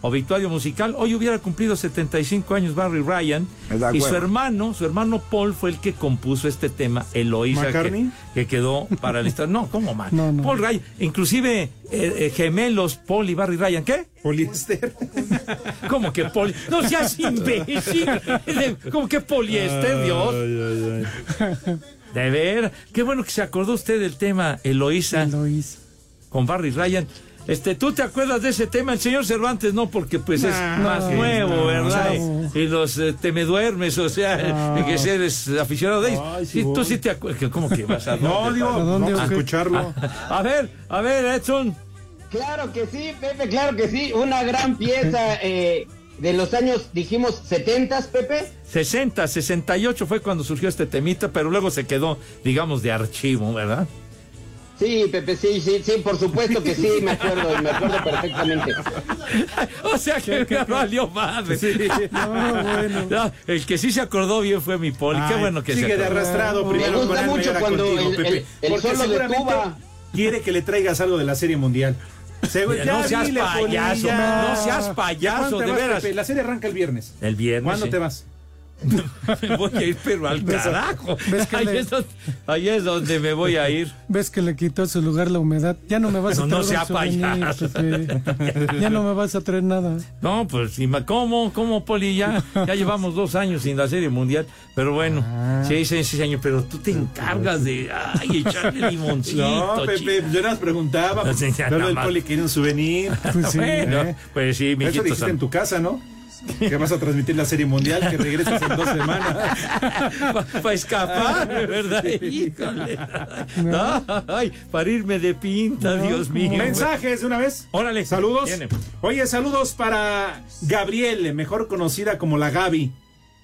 obituario musical. Hoy hubiera cumplido setenta y cinco años Barry Ryan. Y su hermano, su hermano Paul, fue el que compuso este tema, Eloísa, que, que quedó para el estado. No, ¿cómo más? No, no. Paul Ryan, inclusive eh, eh, gemelos, Paul y Barry Ryan, ¿qué? Poliéster. ¿Cómo que poli? No seas imbécil. ¿Cómo que poliéster, Dios? Ay, ay, ay. De ver, qué bueno que se acordó usted del tema Eloísa, Eloísa, con Barry Ryan. Este, ¿tú te acuerdas de ese tema? El señor Cervantes no, porque pues no, es más no, nuevo, no, ¿verdad? No. Y los eh, te me duermes, o sea, no, que si eres aficionado de ellos. Ay, sí, ¿tú sí te acuerdas? ¿Cómo que vas a no, dónde, digo, ¿a dónde vas a escucharlo? A, a ver, a ver, Edson. Claro que sí, Pepe, claro que sí. Una gran pieza eh, de los años, dijimos, setentas, Pepe. Sesenta, sesenta y ocho fue cuando surgió este temita, pero luego se quedó, digamos, de archivo, ¿verdad? Sí, Pepe, sí, sí, sí, por supuesto que sí, me acuerdo, me acuerdo perfectamente. O sea que me valió madre. Sí. No, bueno. No, el que sí se acordó bien fue mi Poli. Ay, qué bueno que sigue se de arrastrado primero. Me gusta mucho cuando contigo, el, Pepe, el, el solo de Cuba quiere que le traigas algo de la Serie Mundial. Se, ya no, seas payaso, no seas payaso, de vas, veras. Pepe? La serie arranca el viernes. El viernes. ¿Cuándo sí. te vas? Me voy a ir, pero al ¿Ves carajo. ¿Ves ahí, le... es donde, ahí es donde me voy a ir. ¿Ves que le quitó su lugar la humedad? Ya no me vas no, a traer nada. No, no sea payaso. Ya no me vas a traer nada. No, pues, ¿cómo, cómo, Poli? Ya, ya llevamos dos años sin la Serie Mundial. Pero bueno, ah. sí, sí, sí, año. Pero tú te encargas de ay, echarle limoncito. No, Pepe, yo nos preguntaba. No, sí, pero el Poli quiere un souvenir. Pues sí, bueno, eh. pues sí, mi eso dijiste en tu casa, ¿no? Que vas a transmitir la Serie Mundial, que regresas en dos semanas. Para pa escapar, ¿verdad? Híjole. No. Ay, para irme de pinta, no. Dios mío. Mensajes de una vez. Órale. Saludos. Viene. Oye, saludos para Gabriel, mejor conocida como la Gaby.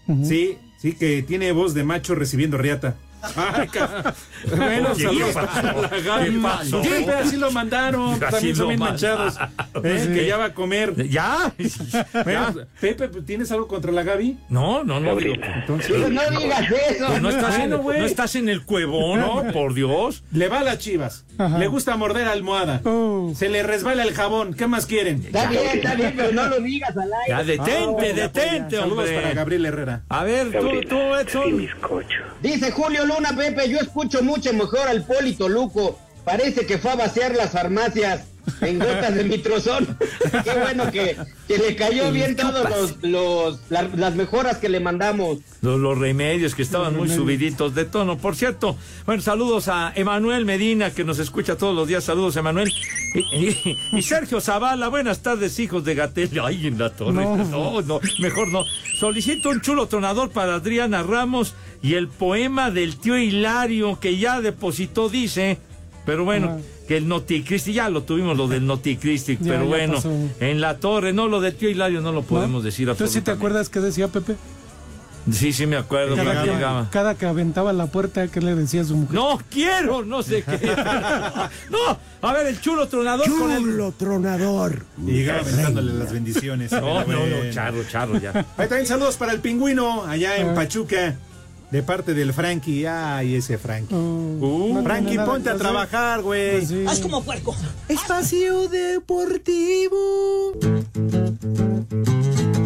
Uh-huh. Sí, sí, que tiene voz de macho recibiendo riata. Bueno, saludos para siempre así lo mandaron, también son bien manchados. Es que ya va a comer. ¿Ya? Pepe, ¿tienes algo contra la Gaby? No, no, no. Entonces, no digas eso. No estás en el cuevón, no, por Dios. Le va a las Chivas. Le gusta morder almohada. Se le resbala el jabón. ¿Qué más quieren? Está bien, está bien, pero no lo digas al aire. Ya, detente, detente. Saludos para Gabriel Herrera. A ver, tú, tú, Edson. Dice Julio Luna, Pepe, yo escucho mucho mejor al Poli Toluco. Parece que fue a vaciar las farmacias en gotas de mitrozón. Qué bueno que, que le cayó bien todos los, los la, las mejoras que le mandamos. Los, los remedios que estaban los muy remedios. Subiditos de tono. Por cierto, bueno, saludos a Emanuel Medina, que nos escucha todos los días. Saludos, Emanuel. Y, y, y Sergio Zavala, buenas tardes, hijos de Gatell. Ay, en la torre. No, no, no, mejor no. Solicito un chulo tronador para Adriana Ramos y el poema del tío Hilario, que ya depositó, dice... Pero bueno, ah. que el Noticristi, ya lo tuvimos lo del Noticristi, ya, pero ya bueno, pasó. En la torre, no, lo del tío Hilario no lo podemos ¿no? decir absolutamente. ¿Tú sí te acuerdas qué decía Pepe? Sí, sí me acuerdo. Cada que, cada que aventaba la puerta, ¿qué le decía a su mujer? No quiero, no sé qué. No, a ver, el chulo tronador. Chulo el... tronador. Y dándole las bendiciones. No, no, no, charro, charro ya. Ahí también saludos para el Pingüino, allá en ah. Pachuca. De parte del Frankie, ay, ese Frankie. Oh, uh, no Frankie, ponte a trabajar, güey. Sí. Haz como puerco. Espacio Deportivo.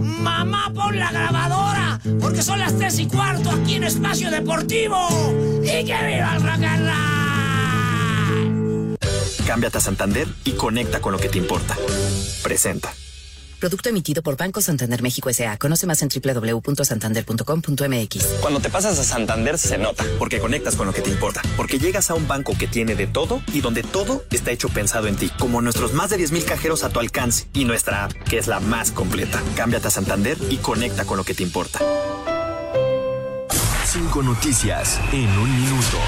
Mamá, pon la grabadora, porque son las tres y cuarto aquí en Espacio Deportivo. ¡Y que viva el rock and roll! Cámbiate a Santander y conecta con lo que te importa. Presenta. Producto emitido por Banco Santander México S A Conoce más en doble u doble u doble u punto santander punto com punto m x. Cuando te pasas a Santander se nota, porque conectas con lo que te importa, porque llegas a un banco que tiene de todo y donde todo está hecho pensado en ti, como nuestros más de diez mil cajeros a tu alcance y nuestra app, que es la más completa. Cámbiate a Santander y conecta con lo que te importa. Cinco noticias en un minuto.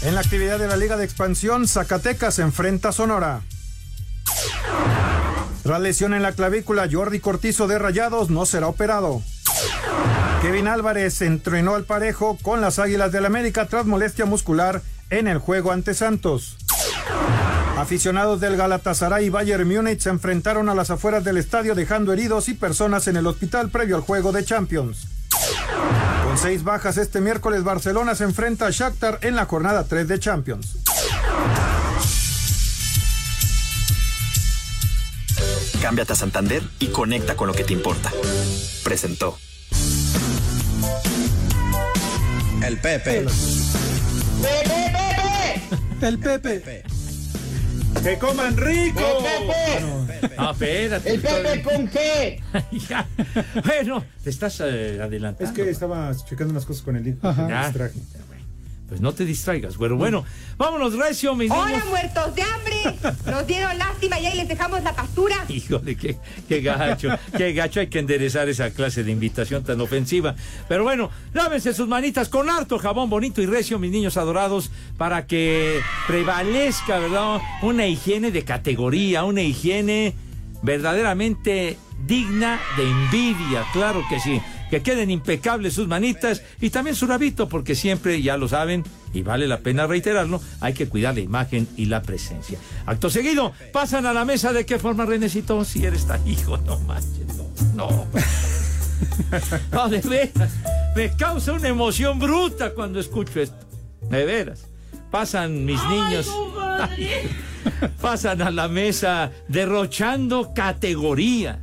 En la actividad de la Liga de Expansión, Zacatecas enfrenta a Sonora. Tras lesión en la clavícula, Jordi Cortizo de Rayados no será operado. Kevin Álvarez entrenó al parejo con las Águilas del América tras molestia muscular en el juego ante Santos. Aficionados del Galatasaray y Bayern Múnich se enfrentaron a las afueras del estadio, dejando heridos y personas en el hospital previo al juego de Champions. Con seis bajas este miércoles, Barcelona se enfrenta a Shakhtar en la jornada tres de Champions. Cámbiate a Santander y conecta con lo que te importa. Presentó. El Pepe. El Pepe. ¡Que coman rico! ¡El Pepe! Bueno, ah, espérate. ¡El Pepe con qué! Bueno, te estás eh, adelantando. Es que estaba checando unas cosas con el hito. Ajá. Pues no te distraigas, güero. Bueno, vámonos, recio, mis niños. ¡Hola, muertos de hambre! Nos dieron lástima y ahí les dejamos la pastura. Híjole, qué, qué gacho, qué gacho. Hay que enderezar esa clase de invitación tan ofensiva. Pero bueno, lávense sus manitas con harto jabón bonito y recio, mis niños adorados, para que prevalezca, ¿verdad? Una higiene de categoría, una higiene verdaderamente digna de envidia, claro que sí. Que queden impecables sus manitas y también su rabito, porque siempre, ya lo saben, y vale la pena reiterarlo, hay que cuidar la imagen y la presencia. Acto seguido, pasan a la mesa. ¿De qué forma, Renecito? Si eres tan hijo, no manches, no, no. No, de veras, me causa una emoción bruta cuando escucho esto, de veras. Pasan mis niños, ay, pasan a la mesa derrochando categoría,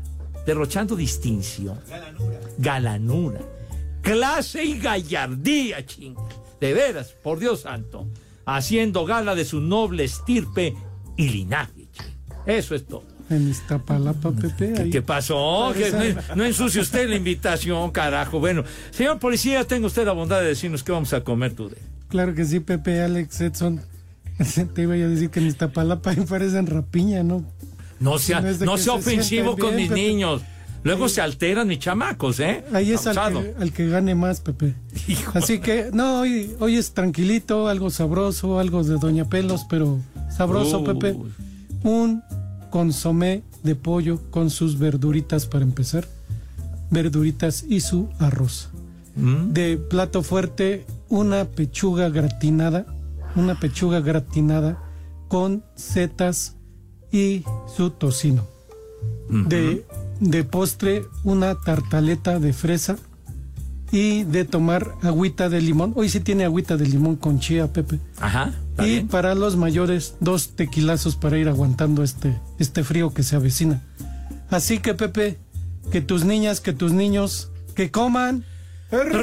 derrochando distinción, galanura, galanura, clase y gallardía, chinga, de veras, por Dios santo, haciendo gala de su noble estirpe y linaje, chinga. Eso es todo. En Iztapalapa, Pepe. ¿Qué, ¿qué pasó? ¿Qué, no, no ensucie usted la invitación, carajo. Bueno, señor policía, tenga usted la bondad de decirnos qué vamos a comer today. Claro que sí, Pepe, Alex, Edson. Te iba yo a decir que en Iztapalapa parecen rapiña, ¿no? No sea, no, no sea ofensivo con mis niños. Luego se alteran mis chamacos, ¿eh? Ahí es al que, al que gane más, Pepe. Híjole. Así que, no, hoy, hoy es tranquilito, algo sabroso, algo de Doña Pelos, pero sabroso, uh. Pepe. Un consomé de pollo con sus verduritas para empezar. Verduritas y su arroz. ¿Mm? De plato fuerte, una pechuga gratinada. Una pechuga gratinada con setas y su tocino. Uh-huh. de, de postre, una tartaleta de fresa y de tomar agüita de limón. Hoy sí tiene agüita de limón con chía, Pepe. Ajá. Y bien. Para los mayores, dos tequilazos para ir aguantando este, este frío que se avecina. Así que, Pepe, que tus niñas, que tus niños, que coman rico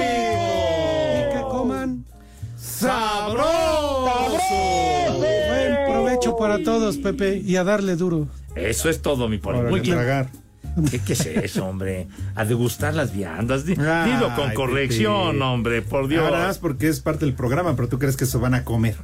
y que coman sabroso. sabroso. Buen provecho para todos, Pepe, y a darle duro. Eso es todo, mi pobre. Muy bien. Tragar. ¿Qué, ¿Qué es eso, hombre? A degustar las viandas. Dilo ah, con corrección, Pepe. Hombre, por Dios. Ahora es porque es parte del programa, pero tú crees que eso van a comer.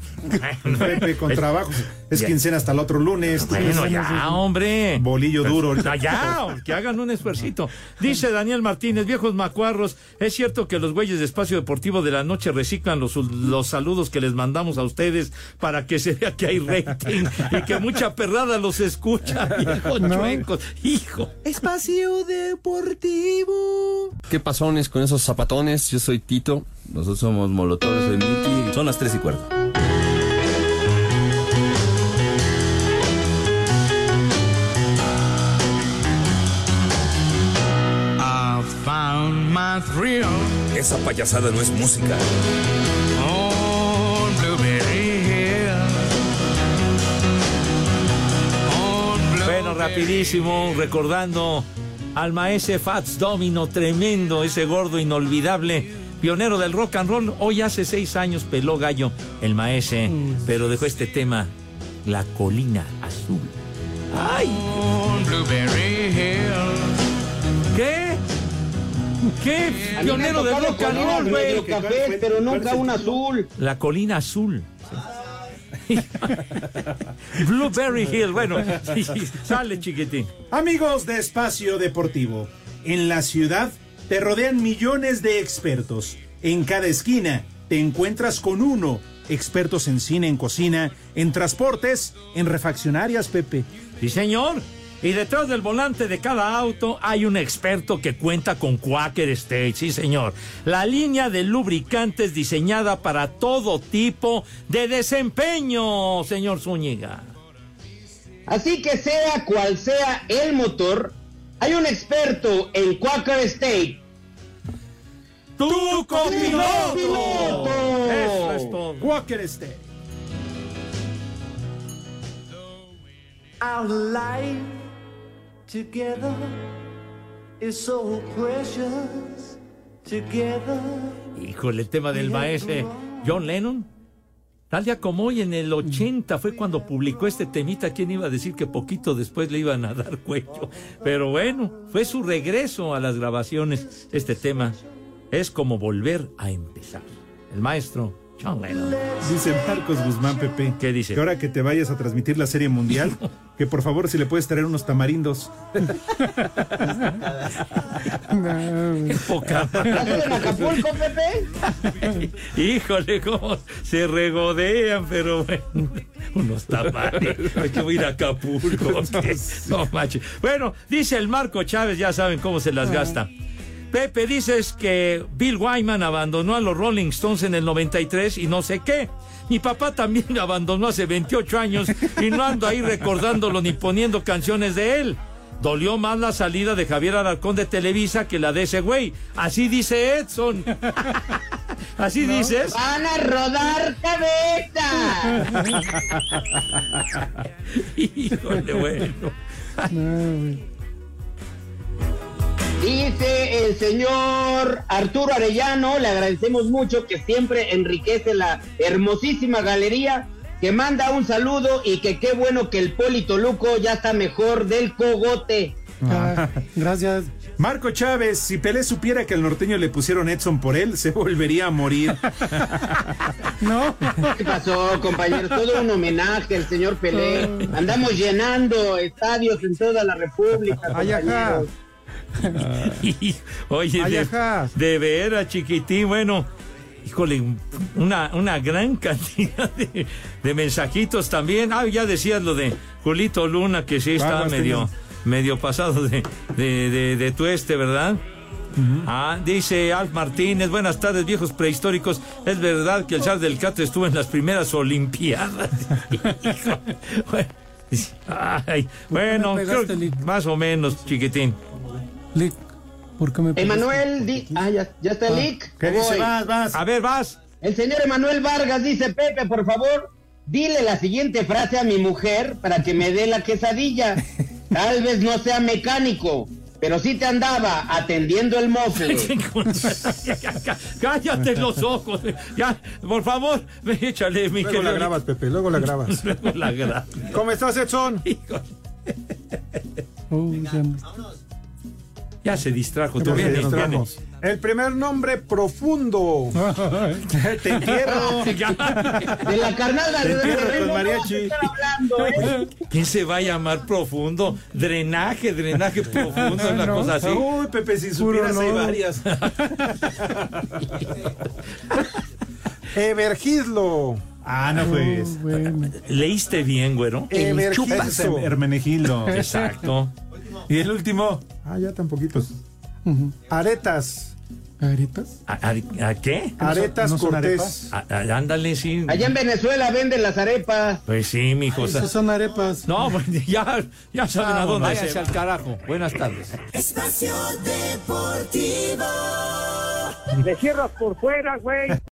Pepe, con es, trabajo. Es ya. Quincena hasta el otro lunes. Bueno, ya, es, hombre. Bolillo pero, duro. Ya, ya, que hagan un esfuercito. Dice Daniel Martínez, viejos macuarros, ¿es cierto que los güeyes de Espacio Deportivo de la Noche reciclan los, los saludos que les mandamos a ustedes para que se vea que hay rating y que mucha perrada los escucha, viejos no. chuecos? Hijo. Espacio Deportivo. ¿Qué pasones con esos zapatones? Yo soy Tito, nosotros somos Molotov, soy Miki. Son las tres y cuarto. I found my thrill. Esa payasada no es música. On Blueberry Hill. On Blueberry. Bueno, rapidísimo, recordando al maese Fats Domino, tremendo, ese gordo inolvidable pionero del rock and roll. Hoy hace seis años peló gallo el maese, mm. pero dejó este tema, La Colina Azul. ¡Ay! Blueberry Hill. ¿Qué? ¿Qué? Pionero del rock and roll, güey. Pero nunca un azul. La Colina Azul. Blueberry Hill, bueno, sí, sale chiquitín. Amigos de Espacio Deportivo, en la ciudad te rodean millones de expertos. En cada esquina te encuentras con uno. Expertos en cine, en cocina, en transportes, en refaccionarias, Pepe. Sí, señor. Y detrás del volante de cada auto hay un experto que cuenta con Quaker State, sí señor. La línea de lubricantes diseñada para todo tipo de desempeño, señor Zúñiga. Así que sea cual sea el motor, hay un experto en Quaker State. ¡Tu copiloto! Eso es todo. Quaker State. Our life together is so precious. Together. Híjole, el tema del maese John Lennon. Tal día como hoy, en el ochenta, fue cuando publicó este temita. ¿Quién iba a decir que poquito después le iban a dar cuello? Pero bueno, fue su regreso a las grabaciones. Este tema es como volver a empezar. El maestro John Lennon. Dice Marcos Guzmán, Pepe. ¿Qué dice? Que ahora que te vayas a transmitir la Serie Mundial, que por favor si le puedes traer unos tamarindos. No. Qué poca. ¿Estás en Acapulco, Pepe? Híjole, cómo se regodean, pero bueno. Unos tamarindos. Hay que ir a Acapulco. No, macho. Bueno, dice el Marco Chávez, ya saben cómo se las gasta. Pepe, dices que Bill Wyman abandonó a los Rolling Stones en el noventa y tres y no sé qué. Mi papá también abandonó hace veintiocho años y no ando ahí recordándolo ni poniendo canciones de él. Dolió más la salida de Javier Alarcón de Televisa que la de ese güey. Así dice Edson. Así ¿No? dices. ¡Van a rodar cabeza! Híjole, bueno. No, dice el señor Arturo Arellano, le agradecemos mucho, que siempre enriquece la hermosísima galería, que manda un saludo y que qué bueno que el Poli Toluco ya está mejor del cogote. Ah, gracias. Marco Chávez, si Pelé supiera que al norteño le pusieron Edson por él, se volvería a morir. ¿No? ¿Qué pasó, compañeros? Todo un homenaje al señor Pelé. Andamos llenando estadios en toda la República, compañeros. Ah. Y, oye, de, de veras, chiquitín. Bueno, híjole, una, una gran cantidad de, de mensajitos también. Ah, ya decías lo de Julito Luna, que sí está medio, medio pasado de, de, de, de tueste, ¿verdad? Uh-huh. Ah, dice Alf Martínez, buenas tardes, viejos prehistóricos. Es verdad que el Char del Catre estuvo en las primeras Olimpiadas. Bueno, ay, bueno, creo, más o menos, chiquitín. Lick, ¿por qué me parece? Emanuel, di... ah, ya, ya está ah, Lick. ¿Qué dice? Vas, vas. A ver, vas. El señor Emanuel Vargas dice, Pepe, por favor, dile la siguiente frase a mi mujer para que me dé la quesadilla. Tal vez no sea mecánico, pero sí te andaba atendiendo el mofle. Cállate los ojos. Ya, por favor, échale mi querido. Luego la grabas, Pepe, luego la grabas. Luego la grabas. ¿Cómo estás, Edson? Oh, venga, vámonos. Ya se distrajo, tú vienes, vienes. El primer nombre profundo. Te entierro. De la carnada de, de los mariachi. Hablando, ¿eh? ¿Quién se va a llamar profundo? Drenaje, drenaje profundo, una no, cosa así. Uy, Pepe, si supieras no. Hay varias. Evergildo. Ah, no fue. Oh, bueno. Leíste bien, güero. Evergildo. Hermenegildo. Exacto. Y el último. Ah, ya tan poquitos. Uh-huh. Aretas. ¿Aretas? ¿A, a, a qué? Aretas, ¿No son, Cortés. ¿No a, a, ándale, sí. Allá en Venezuela venden las arepas. Pues sí, mijo. Esas son arepas. No, pues ya, ya saben ah, a dónde. Váyanse al carajo. Buenas tardes. Espacio Deportivo. Le cierras por fuera, güey.